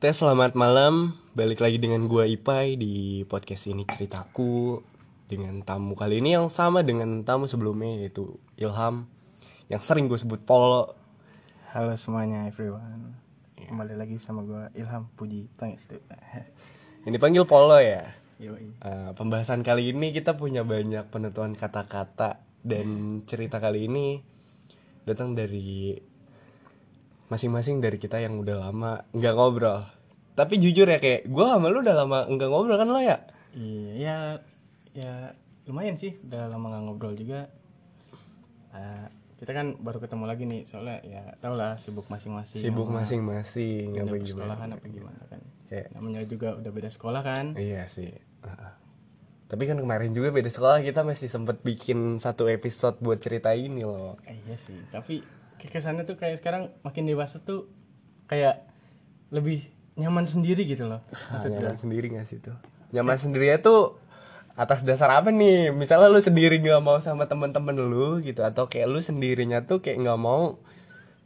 Teh, selamat malam. Balik lagi dengan gua Ipai di podcast ini Ceritaku. Dengan tamu kali ini yang sama dengan tamu sebelumnya, yaitu Ilham, yang sering gue sebut Polo. Halo semuanya, everyone. Kembali lagi sama gua Ilham Puji. Ini dipanggil Polo ya. Pembahasan kali ini kita punya banyak penentuan kata-kata. Dan cerita kali ini datang dari masing-masing dari kita yang udah lama nggak ngobrol. Tapi jujur ya, kayak gue sama lu udah lama nggak ngobrol kan lo ya? Iya, ya lumayan sih, udah lama nggak ngobrol juga. Kita kan baru ketemu lagi nih, soalnya ya tau lah sibuk masing-masing. Sibuk masing-masing, nggak bersekolah kan apa gimana kan? Namanya juga udah beda sekolah kan? Iya sih. Tapi kan kemarin juga beda sekolah, kita masih sempet bikin satu episode buat cerita ini loh. Iya sih, tapi kesannya tuh kayak sekarang makin dewasa tuh kayak lebih nyaman sendiri gitu loh. Nyaman sendiri gak sih tuh? Nyaman sendirinya tuh atas dasar apa nih? Misalnya lu sendiri gak mau sama temen-temen lu gitu, atau kayak lu sendirinya tuh kayak gak mau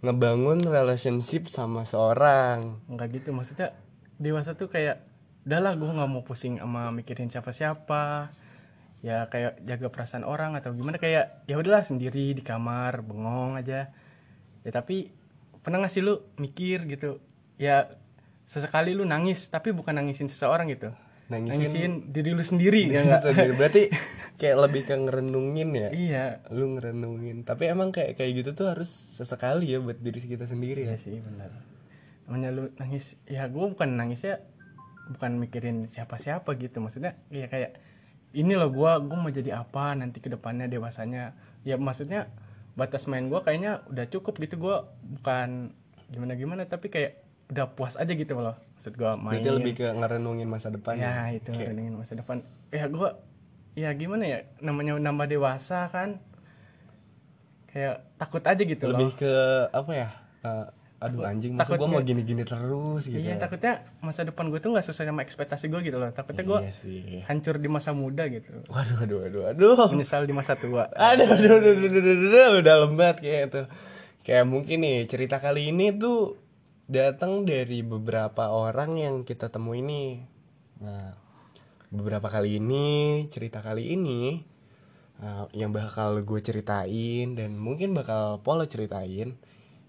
ngebangun relationship sama seorang. Enggak gitu, maksudnya dewasa tuh kayak udah lah, gue gak mau pusing sama mikirin siapa-siapa. Ya kayak jaga perasaan orang atau gimana, kayak ya udahlah sendiri di kamar bengong aja. Ya tapi pernah gak sih lu mikir gitu, ya sesekali lu nangis, tapi bukan nangisin seseorang gitu, nangisin diri lu sendiri, ya gak? Berarti kayak lebih ke ngerenungin ya? Iya, lu ngerenungin. Tapi emang kayak gitu tuh harus sesekali ya buat diri kita sendiri ya? Iya sih, benar. Namanya lu nangis, ya gue bukan nangisnya, bukan mikirin siapa-siapa gitu. Maksudnya ya kayak ini loh, gue mau jadi apa nanti kedepannya dewasanya. Ya maksudnya batas main gue kayaknya udah cukup gitu. Gue bukan gimana-gimana, tapi kayak udah puas aja gitu loh. Maksud gue main. Berarti lebih ke ngerenungin masa depan. Ya itu okay. Ngerenungin masa depan. Ya gue, ya gimana ya, namanya nambah dewasa kan, kayak takut aja gitu loh. Lebih ke apa ya, anjing maksud gue mau gini-gini terus gitu. Iya, takutnya masa depan gue tuh gak sesuai sama ekspektasi gue gitu loh. Takutnya gue hancur di masa muda gitu. Waduh. Menyesal di masa tua. Aduh. Dalam banget kayak itu. Kayak mungkin nih cerita kali ini tuh datang dari beberapa orang yang kita temuin nih. Nah, beberapa kali ini, cerita kali ini yang bakal gue ceritain dan mungkin bakal Polo ceritain,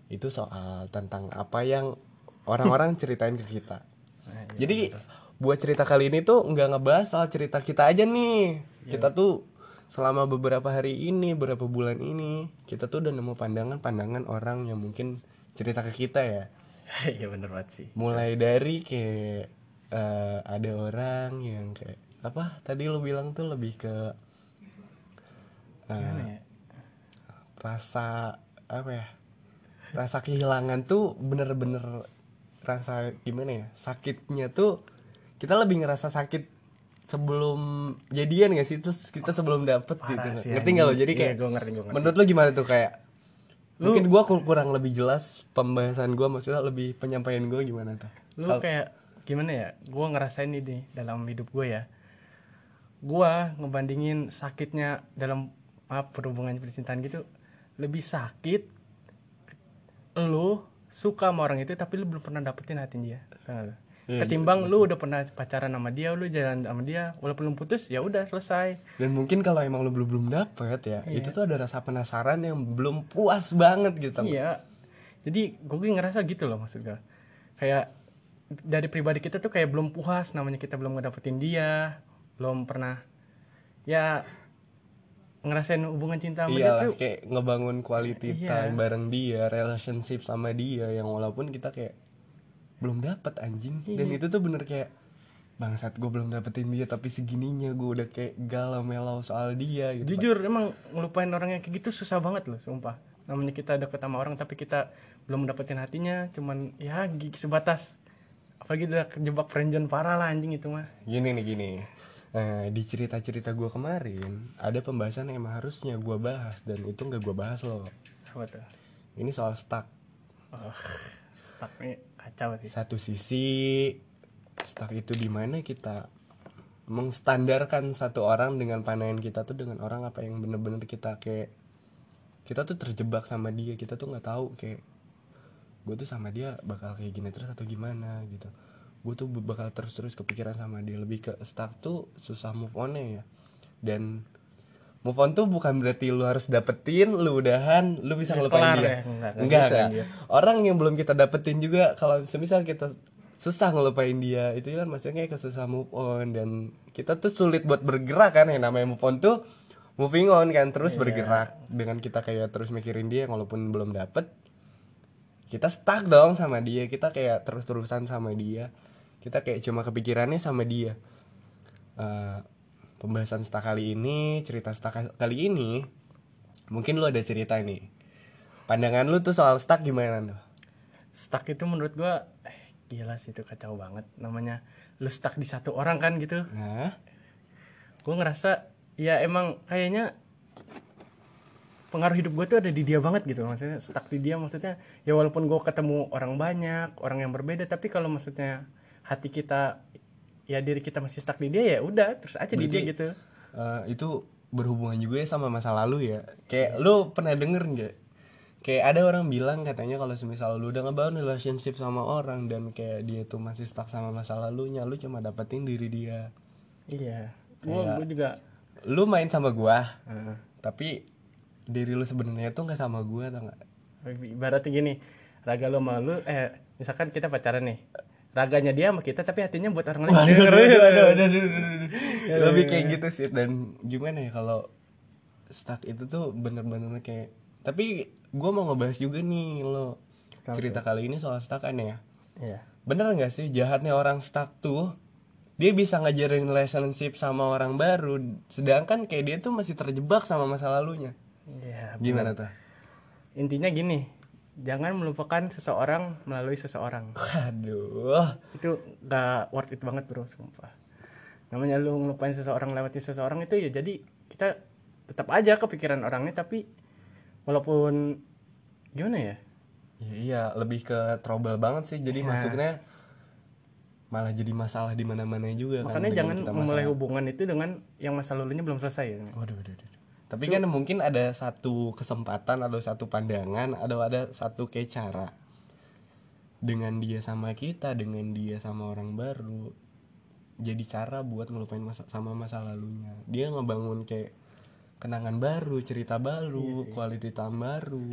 itu soal tentang apa yang orang-orang ceritain ke kita. Nah, iya, jadi betul. Buat cerita kali ini tuh gak ngebahas soal cerita kita aja nih. Kita tuh selama beberapa hari ini, beberapa bulan ini, kita tuh udah nemu pandangan-pandangan orang yang mungkin cerita ke kita ya. Iya bener banget sih. Mulai dari kayak ada orang yang kayak apa tadi lo bilang tuh lebih ke rasa apa ya, rasa kehilangan tuh bener-bener rasa gimana ya, sakitnya tuh kita lebih ngerasa sakit sebelum jadian gak sih, terus kita sebelum dapet gitu. Ngerti gak lo? Jadi kayak iya, gua ngerti. Menurut lo gimana tuh kayak lu, mungkin gue kurang lebih jelas pembahasan gue, maksudnya lebih penyampaian gue gimana tuh lu. Kalo kayak gimana ya, gue ngerasain ini dalam hidup gue ya, gue ngebandingin sakitnya dalam perhubungan percintaan gitu, lebih sakit lu suka sama orang itu tapi lu belum pernah dapetin hati dia. Ketimbang lu udah pernah pacaran sama dia, lu jalan sama dia, walaupun belum putus ya udah selesai. Dan mungkin kalau emang lu belum dapet ya, itu tuh ada rasa penasaran yang belum puas banget gitu. Iya. Jadi gue ngerasa gitu loh, maksud gue. Kayak dari pribadi kita tuh kayak belum puas, namanya kita belum ngedapetin dia, belum pernah ya ngerasain hubungan cinta sama dia tuh. Kayak ngebangun quality time bareng dia, relationship sama dia, yang walaupun kita kayak belum dapet anjing. Dan itu tuh bener kayak bangsat, gue belum dapetin dia tapi segininya gue udah kayak galau melau soal dia gitu. Jujur emang ngelupain orangnya kayak gitu susah banget loh, sumpah. Namanya kita deket sama orang tapi kita belum dapetin hatinya, cuman ya sebatas apalagi udah kejebak friendzone parah lah anjing itu mah. Gini. Nah, di cerita-cerita gue kemarin ada pembahasan yang emang harusnya gue bahas dan itu gak gue bahas loh. Apa tuh? Ini soal stuck. Stuck ini kacau sih. Satu sisi stuck itu dimana kita mengstandarkan satu orang dengan pandangan kita tuh dengan orang apa yang bener-bener kita kayak, kita tuh terjebak sama dia, kita tuh gak tahu kayak gue tuh sama dia bakal kayak gini terus atau gimana gitu. Gue tuh bakal terus kepikiran sama dia, lebih ke stuck tuh susah move on-nya ya. Dan move on tuh bukan berarti lu harus dapetin, lu udahan, lu bisa ngelupain dia. Ya? Enggak. Gitu. Orang yang belum kita dapetin juga, kalau semisal kita susah ngelupain dia, itu kan maksudnya kayak kesusah move on. Dan kita tuh sulit buat bergerak kan, yang namanya move on tuh moving on kan, terus bergerak. Dengan kita kayak terus mikirin dia, walaupun belum dapet, kita stuck dong sama dia, kita kayak terus-terusan sama dia, kita kayak cuma kepikirannya sama dia. Pembahasan stuck kali ini, cerita stuck kali ini, mungkin lu ada cerita nih, pandangan lu tuh soal stuck gimana tuh? Stuck itu menurut gua gila sih, itu kacau banget. Namanya lu stuck di satu orang kan gitu. Nah, gue ngerasa ya emang kayaknya pengaruh hidup gue tuh ada di dia banget gitu. Maksudnya stuck di dia, maksudnya ya walaupun gue ketemu orang banyak, orang yang berbeda, tapi kalau maksudnya hati kita, ya diri kita masih stuck di dia, ya udah terus aja berarti, di dia gitu. Itu berhubungan juga ya sama masa lalu ya. Kayak lu pernah denger gak? Kayak ada orang bilang katanya kalau semisal lu udah ngebangun relationship sama orang dan kayak dia tuh masih stuck sama masa lalunya, lu cuma dapetin diri dia. Iya. Gue juga. Lu main sama gua, tapi diri lu sebenarnya tuh nggak sama gua, tau nggak? Ibaratnya gini, raga lu sama lu, misalkan kita pacaran nih, raganya dia sama kita tapi hatinya buat orang lain. Waduh. Lebih kayak gitu sih. Dan gimana ya kalau stuck itu tuh bener-bener kayak. Tapi gue mau ngebahas juga nih lo cerita kali ini soal stuck kan ya. Iya. Bener gak sih jahatnya orang stuck tuh, dia bisa ngajarin relationship sama orang baru, sedangkan kayak dia tuh masih terjebak sama masa lalunya. Iya. Gimana tuh? Intinya gini, jangan melupakan seseorang melalui seseorang. Aduh, itu gak worth it banget bro, sumpah. Namanya lu ngelupain seseorang lewatin seseorang itu ya jadi kita tetap aja kepikiran orangnya, tapi walaupun gimana ya? Iya, lebih ke trouble banget sih. Jadi maksudnya malah jadi masalah di mana-mana juga. Makanya kan, jangan memulai hubungan itu dengan yang masa lalunya belum selesai. Ya. Waduh. Tapi itu, kan mungkin ada satu kesempatan, ada satu pandangan, ada satu kayak cara. Dengan dia sama kita, dengan dia sama orang baru, jadi cara buat ngelupain sama masa lalunya. Dia ngebangun kayak kenangan baru, cerita baru, quality time baru.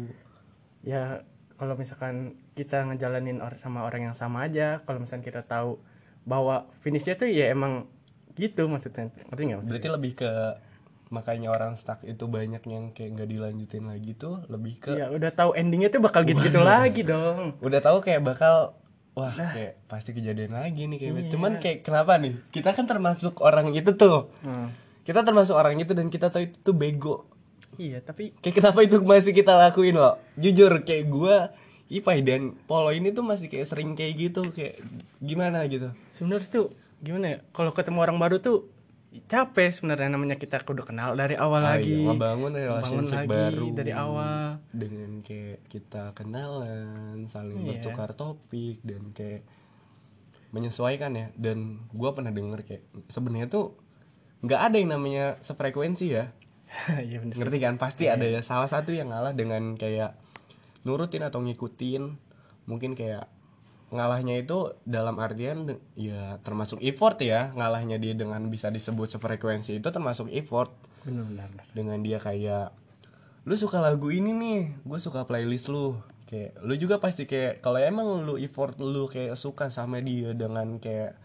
Ya kalau misalkan kita ngejalanin sama orang yang sama aja, kalau misalkan kita tahu bahwa finishnya tuh ya emang gitu maksudnya. Ngerti nggak? Berarti lebih ke, makanya orang stuck itu banyak yang kayak nggak dilanjutin lagi tuh lebih ke. Ya udah tahu endingnya tuh bakal gitu-gitu lagi dong. Udah tahu kayak bakal kayak pasti kejadian lagi nih kayak. Cuman kayak kenapa nih? Kita kan termasuk orang itu tuh. Kita termasuk orang itu dan kita tahu itu tuh bego. Iya, tapi kayak kenapa itu masih kita lakuin loh. Jujur kayak gue, Ipai dan Polo ini tuh masih kayak sering kayak gitu. Kayak gimana gitu. Sebenarnya tuh gimana ya, kalau ketemu orang baru tuh capek sebenarnya. Namanya kita udah kenal dari awal lagi, ngebangun relationship baru dari awal, dengan kayak kita kenalan, saling bertukar topik dan kayak menyesuaikan ya. Dan gue pernah denger kayak sebenarnya tuh nggak ada yang namanya sefrekuensi ya. Ngerti kan? Pasti ada ya salah satu yang ngalah dengan kayak nurutin atau ngikutin. Mungkin kayak ngalahnya itu dalam artian ya termasuk effort ya. Ngalahnya dia dengan bisa disebut sefrekuensi itu termasuk effort. Benar. Dengan dia kayak, lu suka lagu ini nih, gue suka playlist lu. Kayak lu juga pasti kayak, kalau emang lu effort lu kayak suka sama dia dengan kayak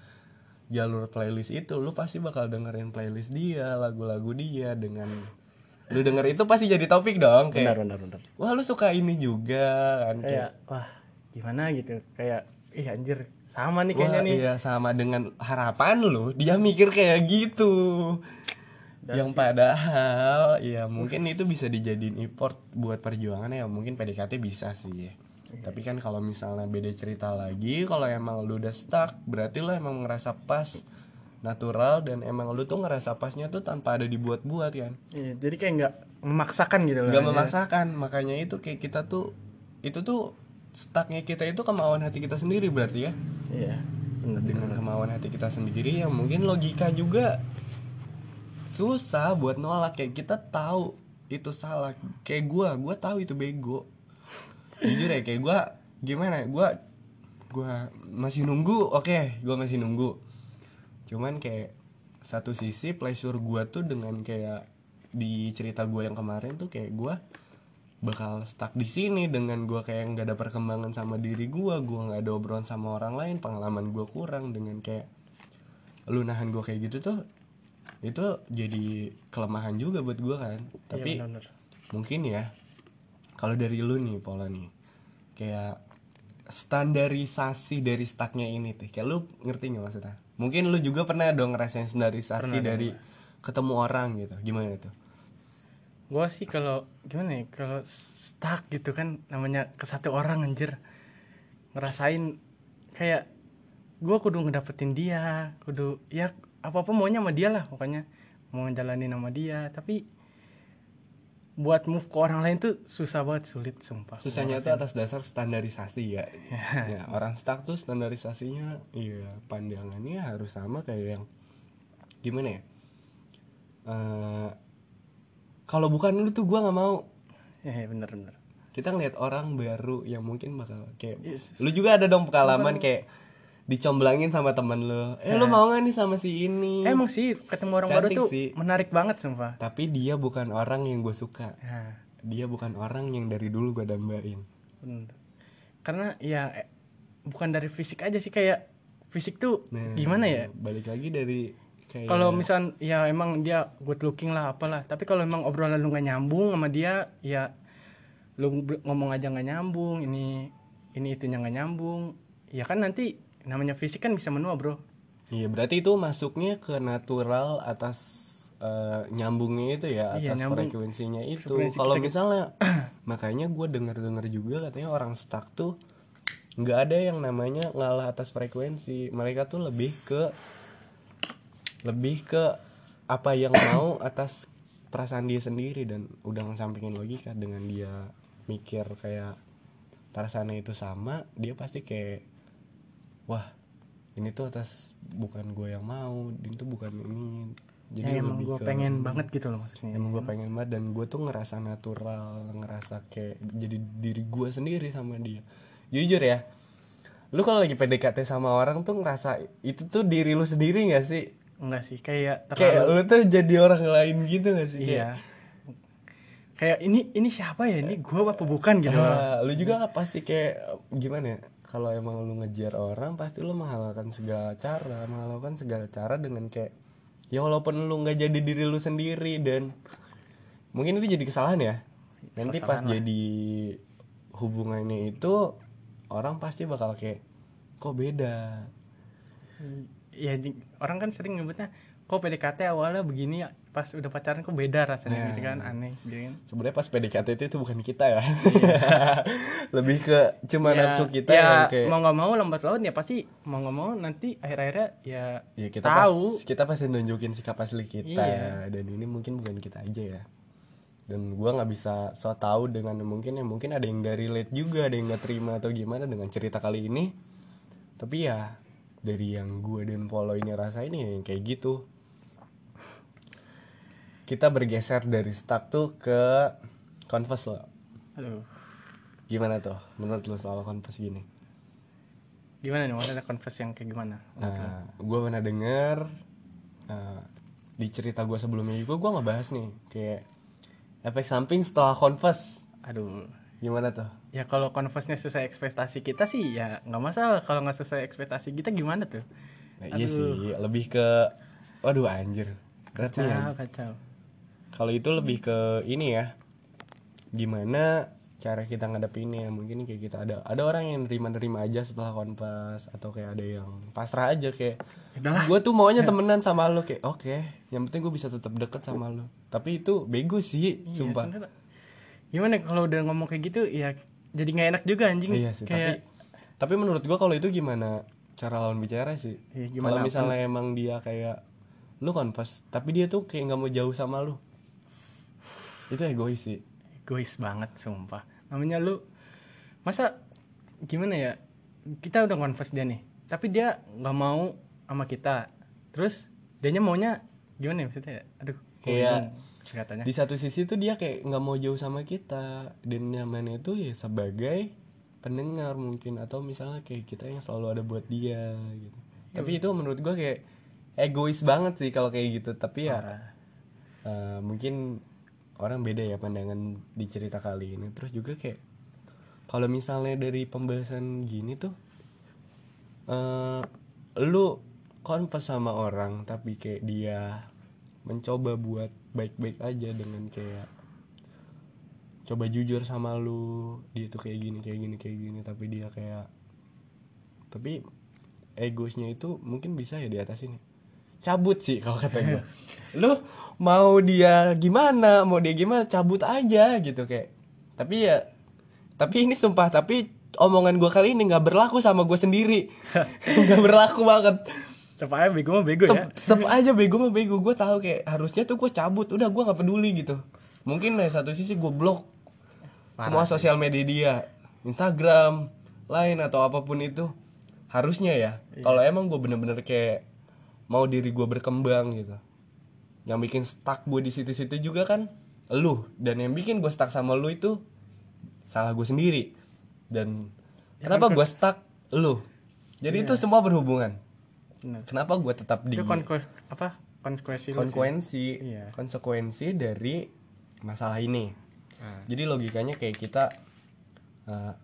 jalur playlist itu, lu pasti bakal dengerin playlist dia, lagu-lagu dia. Dengan lu denger itu pasti jadi topik dong kayak, benar. Wah lu suka ini juga kan, kayak wah gimana gitu, kayak ih anjir sama nih kayaknya. Wah, nih iya, sama dengan harapan lu, dia mikir kayak gitu. Dan yang padahal ya mungkin itu bisa dijadiin import buat perjuangan ya. Mungkin PDKT bisa sih ya. Tapi kan kalau misalnya beda cerita lagi. Kalau emang lu udah stuck, berarti lu emang ngerasa pas, natural, dan emang lu tuh ngerasa pasnya tuh tanpa ada dibuat-buat kan. Jadi kayak gak memaksakan gitu loh. Gak memaksakan, makanya itu kayak kita tuh, itu tuh stucknya kita itu kemauan hati kita sendiri berarti ya. Iya, bener. Dengan kemauan hati kita sendiri yang mungkin logika juga susah buat nolak. Kayak kita tahu itu salah. Kayak gue tahu itu bego. Jujur ya, kayak gue gimana, gue masih nunggu, oke, gue masih nunggu. Cuman kayak satu sisi pleasure gue tuh dengan kayak di cerita gue yang kemarin tuh kayak gue bakal stuck di sini dengan gue kayak nggak ada perkembangan sama diri gue nggak ada obrolan sama orang lain, pengalaman gue kurang, dengan kayak lu nahan gue kayak gitu tuh itu jadi kelemahan juga buat gue kan. Tapi ya, mungkin ya kalau dari lu nih Polo nih, kayak standarisasi dari stucknya ini tuh kayak lu ngerti nggak maksudnya? Mungkin lu juga pernah dong ngerasain standarisasi dari ketemu orang gitu, gimana tuh? Gue sih kalau gimana ya, kalau stuck gitu kan namanya ke satu orang anjir, ngerasain kayak gue kudu ngedapetin dia, kudu ya apa-apa maunya sama dia lah, pokoknya mau ngejalanin sama dia. Tapi buat move ke orang lain tuh susah banget, sulit sumpah. Susahnya tuh atas dasar standarisasi ya. Ya, orang stuck tuh standarisasinya ya pandangannya harus sama kayak yang gimana ya? Kalau bukan lu tuh gua enggak mau. Ya benar-benar. Kita ngeliat orang baru yang mungkin bakal kayak lu juga ada dong pengalaman kayak dicomblangin sama teman lu. Lu mau enggak nih sama si ini? Emang sih ketemu orang cantik baru tuh sih, menarik banget sumpah. Tapi dia bukan orang yang gue suka. Ya. Dia bukan orang yang dari dulu gue dambain. Bener. Karena ya bukan dari fisik aja sih, kayak fisik tuh gimana ya? Balik lagi dari kayak kalau misal ya emang dia good looking lah apalah, tapi kalau emang obrolan lu enggak nyambung sama dia, ya lu ngomong aja enggak nyambung, ini itunya enggak nyambung. Ya kan nanti namanya fisik kan bisa menua bro. Iya, berarti itu masuknya ke natural atas nyambungnya itu ya, atas frekuensinya itu. Kalau misalnya makanya gue denger juga katanya orang stuck tuh nggak ada yang namanya ngalah atas frekuensi. Mereka tuh lebih ke apa yang mau atas perasaan dia sendiri, dan udah ngesampingin logika. Dengan dia mikir kayak perasaannya itu sama, dia pasti kayak wah ini tuh atas bukan gue yang mau, ini tuh bukan ini. Jadi ya, emang gue pengen banget gitu loh maksudnya. Emang gue pengen banget, dan gue tuh ngerasa natural, ngerasa kayak jadi diri gue sendiri sama dia. Jujur ya, lu kalau lagi PDKT sama orang tuh ngerasa itu tuh diri lu sendiri gak sih? Enggak sih, kayak terlalu, kayak lu tuh jadi orang lain gitu gak sih? Iya. Kayak ini siapa ya, ini gue apa bukan gitu. Lu juga pasti kayak gimana ya, kalau emang lu ngejar orang pasti lu menghalalkan segala cara dengan kayak ya walaupun lu nggak jadi diri lu sendiri. Dan mungkin itu jadi kesalahan ya, nanti pas jadi hubungannya itu orang pasti bakal kayak kok beda ya, orang kan sering nyebutnya kok PDKT awalnya begini, pas udah pacaran kok beda rasanya gitu kan, aneh gitu kan. Sebenarnya pas PDKT itu bukan kita ya. Lebih ke cuma nafsu kita ya, kayak mau enggak mau lambat laun ya pasti mau enggak mau nanti akhir-akhirnya ya kita tahu. Kita pasti nunjukin sikap asli kita. Iya. Dan ini mungkin bukan kita aja ya. Dan gua enggak bisa so tahu dengan mungkin ada yang dari relate juga, ada yang enggak terima atau gimana dengan cerita kali ini. Tapi ya dari yang gua dan Polo ini rasain ya yang kayak gitu. Kita bergeser dari stuck tuh ke converse lo. Aduh. Gimana tuh menurut lo soal converse gini? Gimana nih maksudnya converse yang kayak gimana? Nah, gue pernah denger di cerita gue sebelumnya juga gue ngebahas nih kayak efek samping setelah converse. Aduh. Gimana tuh? Ya kalau converse-nya sesuai ekspektasi kita sih ya nggak masalah. Kalau nggak sesuai ekspektasi kita gimana tuh? Nah, iya sih, lebih ke waduh anjir. Kacau. Kalau itu lebih ke ini ya, gimana cara kita ngadepinnya. Mungkin kayak kita ada orang yang nerima aja setelah konvers, atau kayak ada yang pasrah aja kayak gue tuh maunya temenan sama lo, kayak oke, yang penting gue bisa tetap deket sama lo. Tapi itu bego sih sumpah. Iya, gimana kalau udah ngomong kayak gitu ya jadi nggak enak juga anjing. Iya sih, kayak tapi menurut gue kalau itu gimana cara lawan bicara sih. Iya, kalau misalnya emang dia kayak lu konvers tapi dia tuh kayak nggak mau jauh sama lu, itu egois banget sumpah. Namanya lu masa gimana ya, kita udah konvers dia nih tapi dia nggak mau sama kita, terus dianya maunya gimana maksudnya ya? Aduh kayak katanya di satu sisi tuh dia kayak nggak mau jauh sama kita dan nyamannya itu ya sebagai pendengar mungkin, atau misalnya kayak kita yang selalu ada buat dia gitu. Ya, tapi itu menurut gue kayak egois banget sih kalau kayak gitu. Tapi ya mungkin orang beda ya pandangan di cerita kali ini. Terus juga kayak kalau misalnya dari pembahasan gini tuh lu konfes sama orang, tapi kayak dia mencoba buat baik-baik aja dengan kayak coba jujur sama lu, dia tuh kayak gini, tapi dia kayak, tapi egosnya itu mungkin bisa ya diatasin. Cabut sih kalau kata gue. Lu mau dia gimana, cabut aja gitu kayak. Tapi ini sumpah, tapi omongan gue kali ini nggak berlaku sama gue sendiri. Nggak berlaku banget. Tetep aja bego mah bego. Gue tahu kayak harusnya tuh gue cabut, udah gue nggak peduli gitu. Mungkin dari satu sisi gue blok semua sosial media dia, Instagram, Line atau apapun itu. Harusnya ya, kalau emang gue bener-bener kayak mau diri gue berkembang gitu. Yang bikin stuck gue di situ-situ juga kan lu, dan yang bikin gue stuck sama lu itu salah gue sendiri. Dan ya, kenapa gue stuck lu? Jadi itu semua berhubungan. Kenapa gue tetap di itu konsekuensi dari masalah ini. Jadi logikanya kayak kita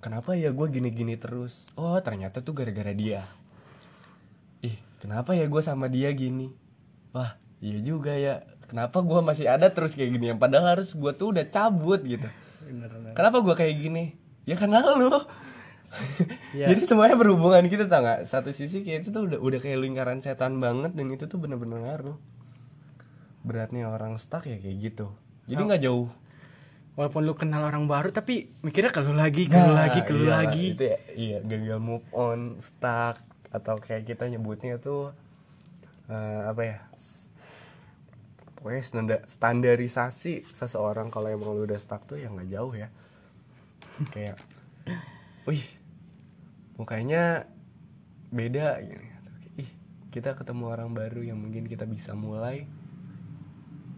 kenapa ya gue gini-gini terus? Oh ternyata tuh gara-gara dia. Ih kenapa ya gue sama dia gini? Wah iya juga ya. Kenapa gue masih ada terus kayak gini? Yang padahal harus gue tuh udah cabut gitu. Bener. Kenapa gue kayak gini? Ya karena lu. Jadi semuanya berhubungan gitu, tau gak? Satu sisi kayak itu tuh udah kayak lingkaran setan banget. Dan itu tuh bener-bener ngaruh. Beratnya orang stuck ya kayak gitu. Jadi gak jauh. Walaupun lu kenal orang baru tapi mikirnya kalau lagi itu ya, iya, gagal move on, stuck, atau kayak kita nyebutnya tuh apa ya? Pokoknya standarisasi seseorang. Kalau emang lu udah stuck tuh ya gak jauh ya. Kayak wih, mukanya beda gini. Ih, kita ketemu orang baru yang mungkin kita bisa mulai,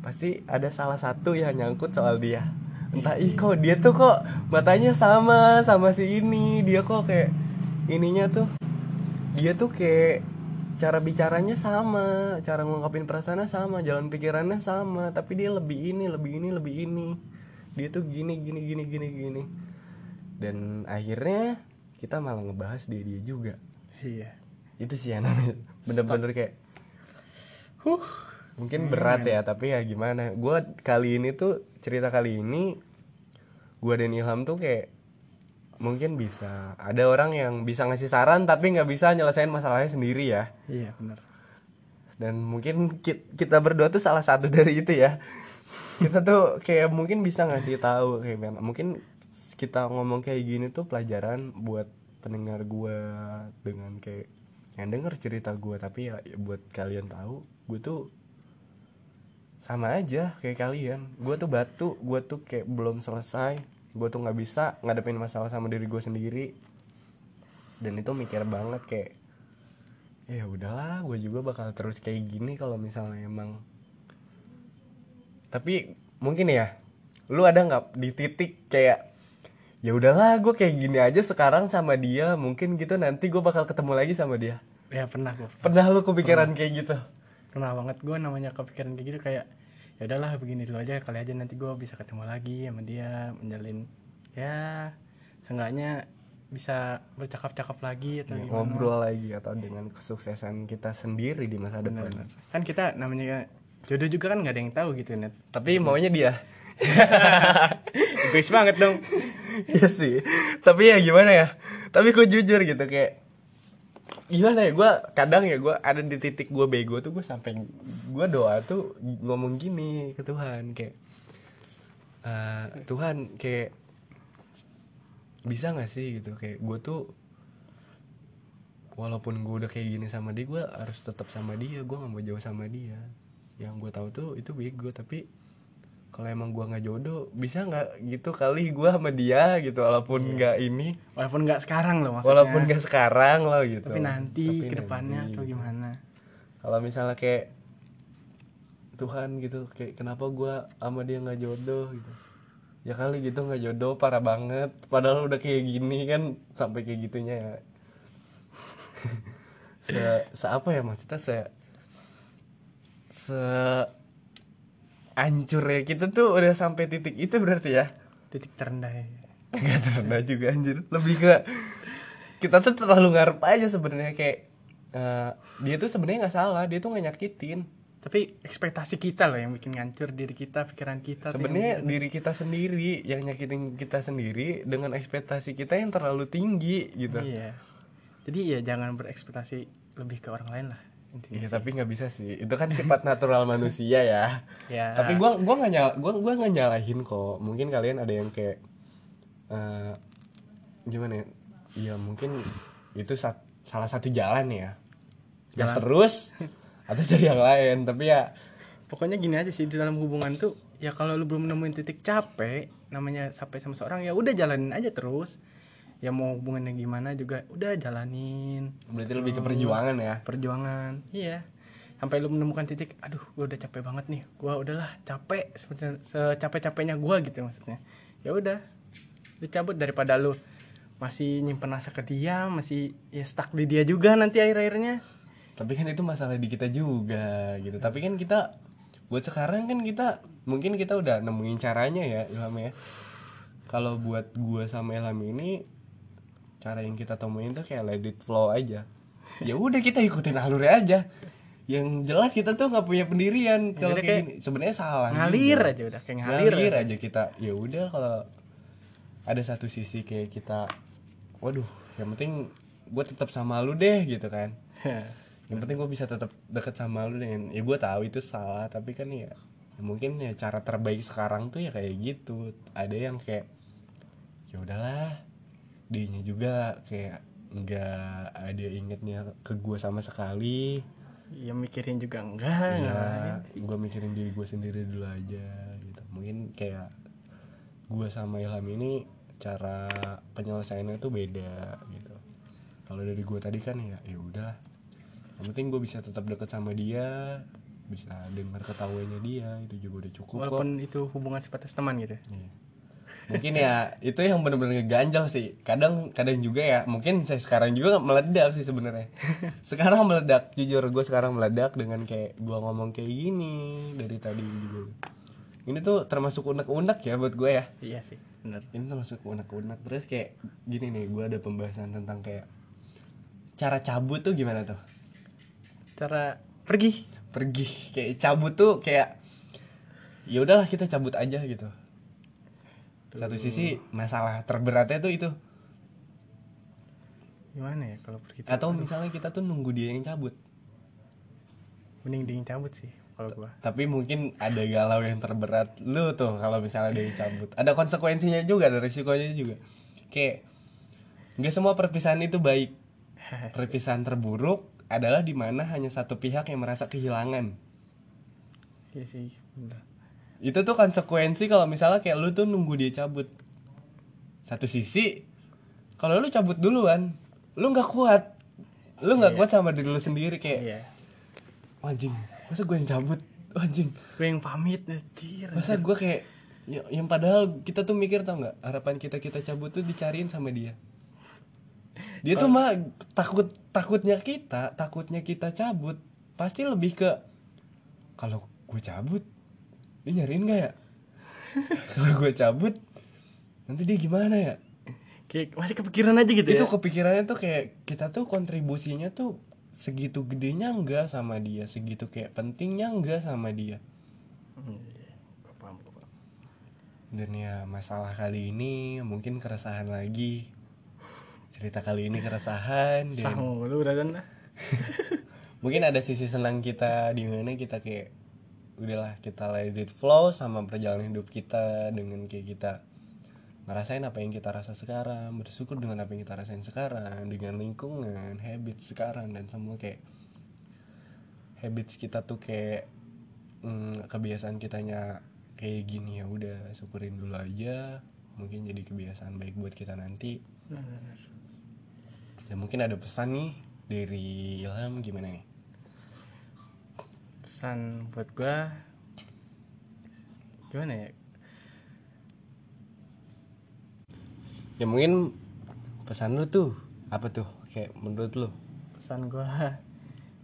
pasti ada salah satu yang nyangkut soal dia. Entah kok dia tuh kok matanya sama si ini, dia kok kayak ininya tuh, dia tuh kayak cara bicaranya sama, cara ngungkapin perasaannya sama, jalan pikirannya sama, tapi dia lebih ini. Dia tuh gini. Dan akhirnya kita malah ngebahas dia juga. Iya. Itu sih aneh. Bener-bener kayak mungkin berat ya, tapi ya gimana. Gue kali ini tuh, cerita kali ini gue dan Ilham tuh kayak mungkin bisa ada orang yang bisa ngasih saran tapi gak bisa nyelesain masalahnya sendiri ya. Iya benar. Dan mungkin kita berdua tuh salah satu dari itu ya. Kita tuh kayak mungkin bisa ngasih tahu kayak mana. Mungkin kita ngomong kayak gini tuh pelajaran buat pendengar gue, dengan kayak yang denger cerita gue. Tapi ya buat kalian tahu, gue tuh sama aja kayak kalian. Gue tuh batu, gue tuh kayak belum selesai, gue tuh nggak bisa ngadepin masalah sama diri gue sendiri. Dan itu mikir banget kayak ya udahlah, gue juga bakal terus kayak gini kalau misalnya emang. Tapi mungkin ya, lu ada nggak di titik kayak ya udahlah gue kayak gini aja sekarang sama dia, mungkin gitu nanti gue bakal ketemu lagi sama dia? Ya pernah lu kepikiran kayak gitu? Pernah banget gue, namanya kepikiran kayak gitu. Kayak ya udahlah begini dulu aja, kali aja nanti gue bisa ketemu lagi sama dia, menjalin ya seenggaknya bisa bercakap-cakap lagi atau ya, ngobrol lagi, atau dengan kesuksesan kita sendiri di masa depan. Kan kita namanya jodoh juga kan nggak ada yang tahu gitu net, tapi maunya dia. Egois banget dong. Iya sih, tapi ya gimana ya, tapi gue jujur gitu kayak gimana ya, gue kadang ya gue ada di titik gue bego tuh, gue sampai gue doa tuh ngomong gini ke Tuhan kayak Tuhan kayak bisa nggak sih gitu kayak gue tuh walaupun gue udah kayak gini sama dia, gue harus tetap sama dia, gue nggak mau jauh sama dia. Yang gue tahu tuh itu bego, tapi kalau emang gue nggak jodoh bisa nggak gitu kali gue sama dia gitu, walaupun nggak ini, walaupun nggak sekarang loh maksudnya, walaupun nggak sekarang loh gitu, tapi nanti kedepannya atau gimana. Kalau misalnya kayak Tuhan gitu kayak kenapa gue sama dia nggak jodoh gitu, ya kali gitu nggak jodoh, parah banget. Padahal udah kayak gini kan sampai kayak gitunya ya. Apa ya maksudnya, hancur ya kita tuh udah sampai titik itu berarti ya, titik terendah ya. Nggak terendah juga anjir, lebih ke kita tuh terlalu ngarep aja sebenarnya kayak dia tuh sebenarnya nggak salah, dia tuh nggak nyakitin, tapi ekspektasi kita loh yang bikin ngancur diri kita, pikiran kita. Sebenarnya diri kita sendiri yang nyakitin kita sendiri dengan ekspektasi kita yang terlalu tinggi gitu. Iya. Jadi ya jangan berekspektasi lebih ke orang lain lah. Iya, tapi nggak bisa sih. Itu kan sifat natural manusia ya. Ya. Tapi gua nggak nyalahin kok. Mungkin kalian ada yang kayak gimana ya? Ya mungkin itu salah satu jalan ya. Gas terus atau dari yang lain. Tapi ya pokoknya gini aja sih, di dalam hubungan tuh ya kalau lu belum nemuin titik capek namanya sampai sama seorang, ya udah jalanin aja terus. Ya mau hubungannya gimana juga udah jalanin. Berarti lebih ke perjuangan ya. Perjuangan. Iya. Sampai lu menemukan titik, aduh gua udah capek banget nih. Gua udahlah capek secapek-capeknya gua gitu maksudnya. Ya udah. Lu cabut daripada lu masih nyimpen rasa ke dia, masih ya stuck di dia juga nanti akhir-akhirnya. Tapi kan itu masalah di kita juga gitu. Tapi kan kita buat sekarang kan kita mungkin kita udah nemuin caranya ya, Ilham ya. Kalau buat gua sama Ilham ini cara yang kita temuin tuh kayak let it flow aja. Ya udah kita ikutin alurnya aja. Yang jelas kita tuh nggak punya pendirian kalau kayak gini. Sebenarnya salah. Ngalir juga. Aja udah kayak ngalir ya. Aja kita. Ya udah kalau ada satu sisi kayak kita, waduh, yang penting gue tetap sama lu deh gitu kan. Yang penting gue bisa tetap deket sama lu deh. Ya gue tahu itu salah, tapi kan ya mungkin ya cara terbaik sekarang tuh ya kayak gitu. Ada yang kayak ya udahlah, dianya juga kayak nggak ada ingetnya ke gue sama sekali. Ya mikirin juga enggak. Ya gue mikirin diri gue sendiri dulu aja gitu. Mungkin kayak gue sama Ilham ini cara penyelesaiannya tuh beda gitu. Kalau dari gue tadi kan ya udah, yang penting gue bisa tetap dekat sama dia, bisa dengar ketawanya dia, itu juga udah cukup. Walaupun kok. Itu hubungan sebatas teman gitu. Iya. Mungkin ya itu yang benar-benar ngeganjal sih. Kadang juga ya. Mungkin saya sekarang juga meledak sih sebenarnya. Sekarang meledak, jujur gue sekarang meledak dengan kayak gue ngomong kayak gini dari tadi juga. Ini tuh termasuk unek-unek ya buat gue ya. Iya sih, benar. Ini termasuk unek-unek. Terus kayak gini nih, gue ada pembahasan tentang kayak cara cabut tuh gimana tuh? Cara pergi. Kayak cabut tuh kayak ya udahlah kita cabut aja gitu. Satu sisi masalah terberatnya tuh itu. Gimana ya kalau pergi? Atau misalnya kita tuh nunggu dia yang cabut. Mending dia yang cabut sih. Tapi mungkin ada galau yang terberat lu tuh kalau misalnya dia cabut. Ada konsekuensinya juga, ada risikonya juga. Kayak gak semua perpisahan itu baik. Perpisahan terburuk adalah dimana hanya satu pihak yang merasa kehilangan. Iya sih, benar. Itu tuh konsekuensi kalau misalnya kayak lu tuh nunggu dia cabut. Satu sisi, kalau lu cabut duluan, lu gak kuat. Lu gak kuat sama diri lu sendiri kayak anjing, masa gue yang cabut, anjing gue yang pamit, anjir. Masa gue kayak yang padahal kita tuh mikir, tau gak, harapan kita cabut tuh dicariin sama dia tuh mah takutnya kita cabut pasti lebih ke kalau gue cabut dia nyariin gak ya, kalau gue cabut nanti dia gimana ya, kayak masih kepikiran aja gitu. Itu ya? Kepikirannya tuh kayak kita tuh kontribusinya tuh segitu gedenya enggak sama dia, segitu kayak pentingnya enggak sama dia. Paham. Dan ya masalah kali ini mungkin keresahan lagi. Cerita kali ini keresahan. Sama lu udah. Mungkin ada sisi senang kita di mana kita kayak udahlah kita let it flow sama perjalanan hidup kita dengan kayak kita ngerasain apa yang kita rasa sekarang, bersyukur dengan apa yang kita rasain sekarang, dengan lingkungan, habit sekarang, dan semua kayak habits kita tuh kayak kebiasaan kitanya kayak gini, ya udah syukurin dulu aja, mungkin jadi kebiasaan baik buat kita nanti. Ya mungkin ada pesan nih dari Ilham gimana nih? Pesan buat gua gimana ya? Ya mungkin pesan lu tuh apa tuh kayak menurut lu? Pesan gua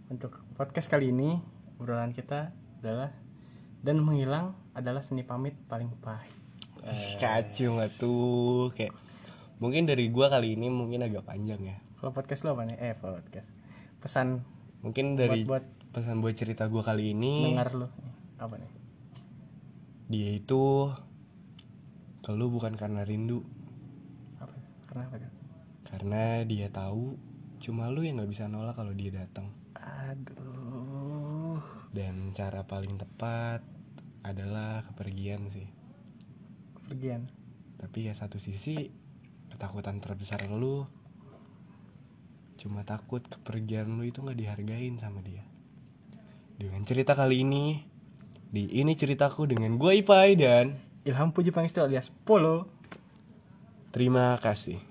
untuk podcast kali ini, obrolan kita adalah dan menghilang adalah seni pamit paling pahit. Kacung atuh kayak mungkin dari gua kali ini mungkin agak panjang ya. Kalau podcast lu apa nih? Podcast. Pesan mungkin dari buat pesan buat cerita gua kali ini. Dengar lu apa nih? Dia itu keluh bukan karena rindu. Apa? Karena apa? Karena dia tahu cuma lu yang enggak bisa nolak kalau dia datang. Aduh. Dan cara paling tepat adalah kepergian sih. Kepergian. Tapi ya satu sisi ketakutan terbesar lu cuma takut kepergian lu itu gak dihargain sama dia. Dengan cerita kali ini, di Ini Ceritaku dengan gue Ipai dan Ilham Puji Pangistu alias Polo. Terima kasih.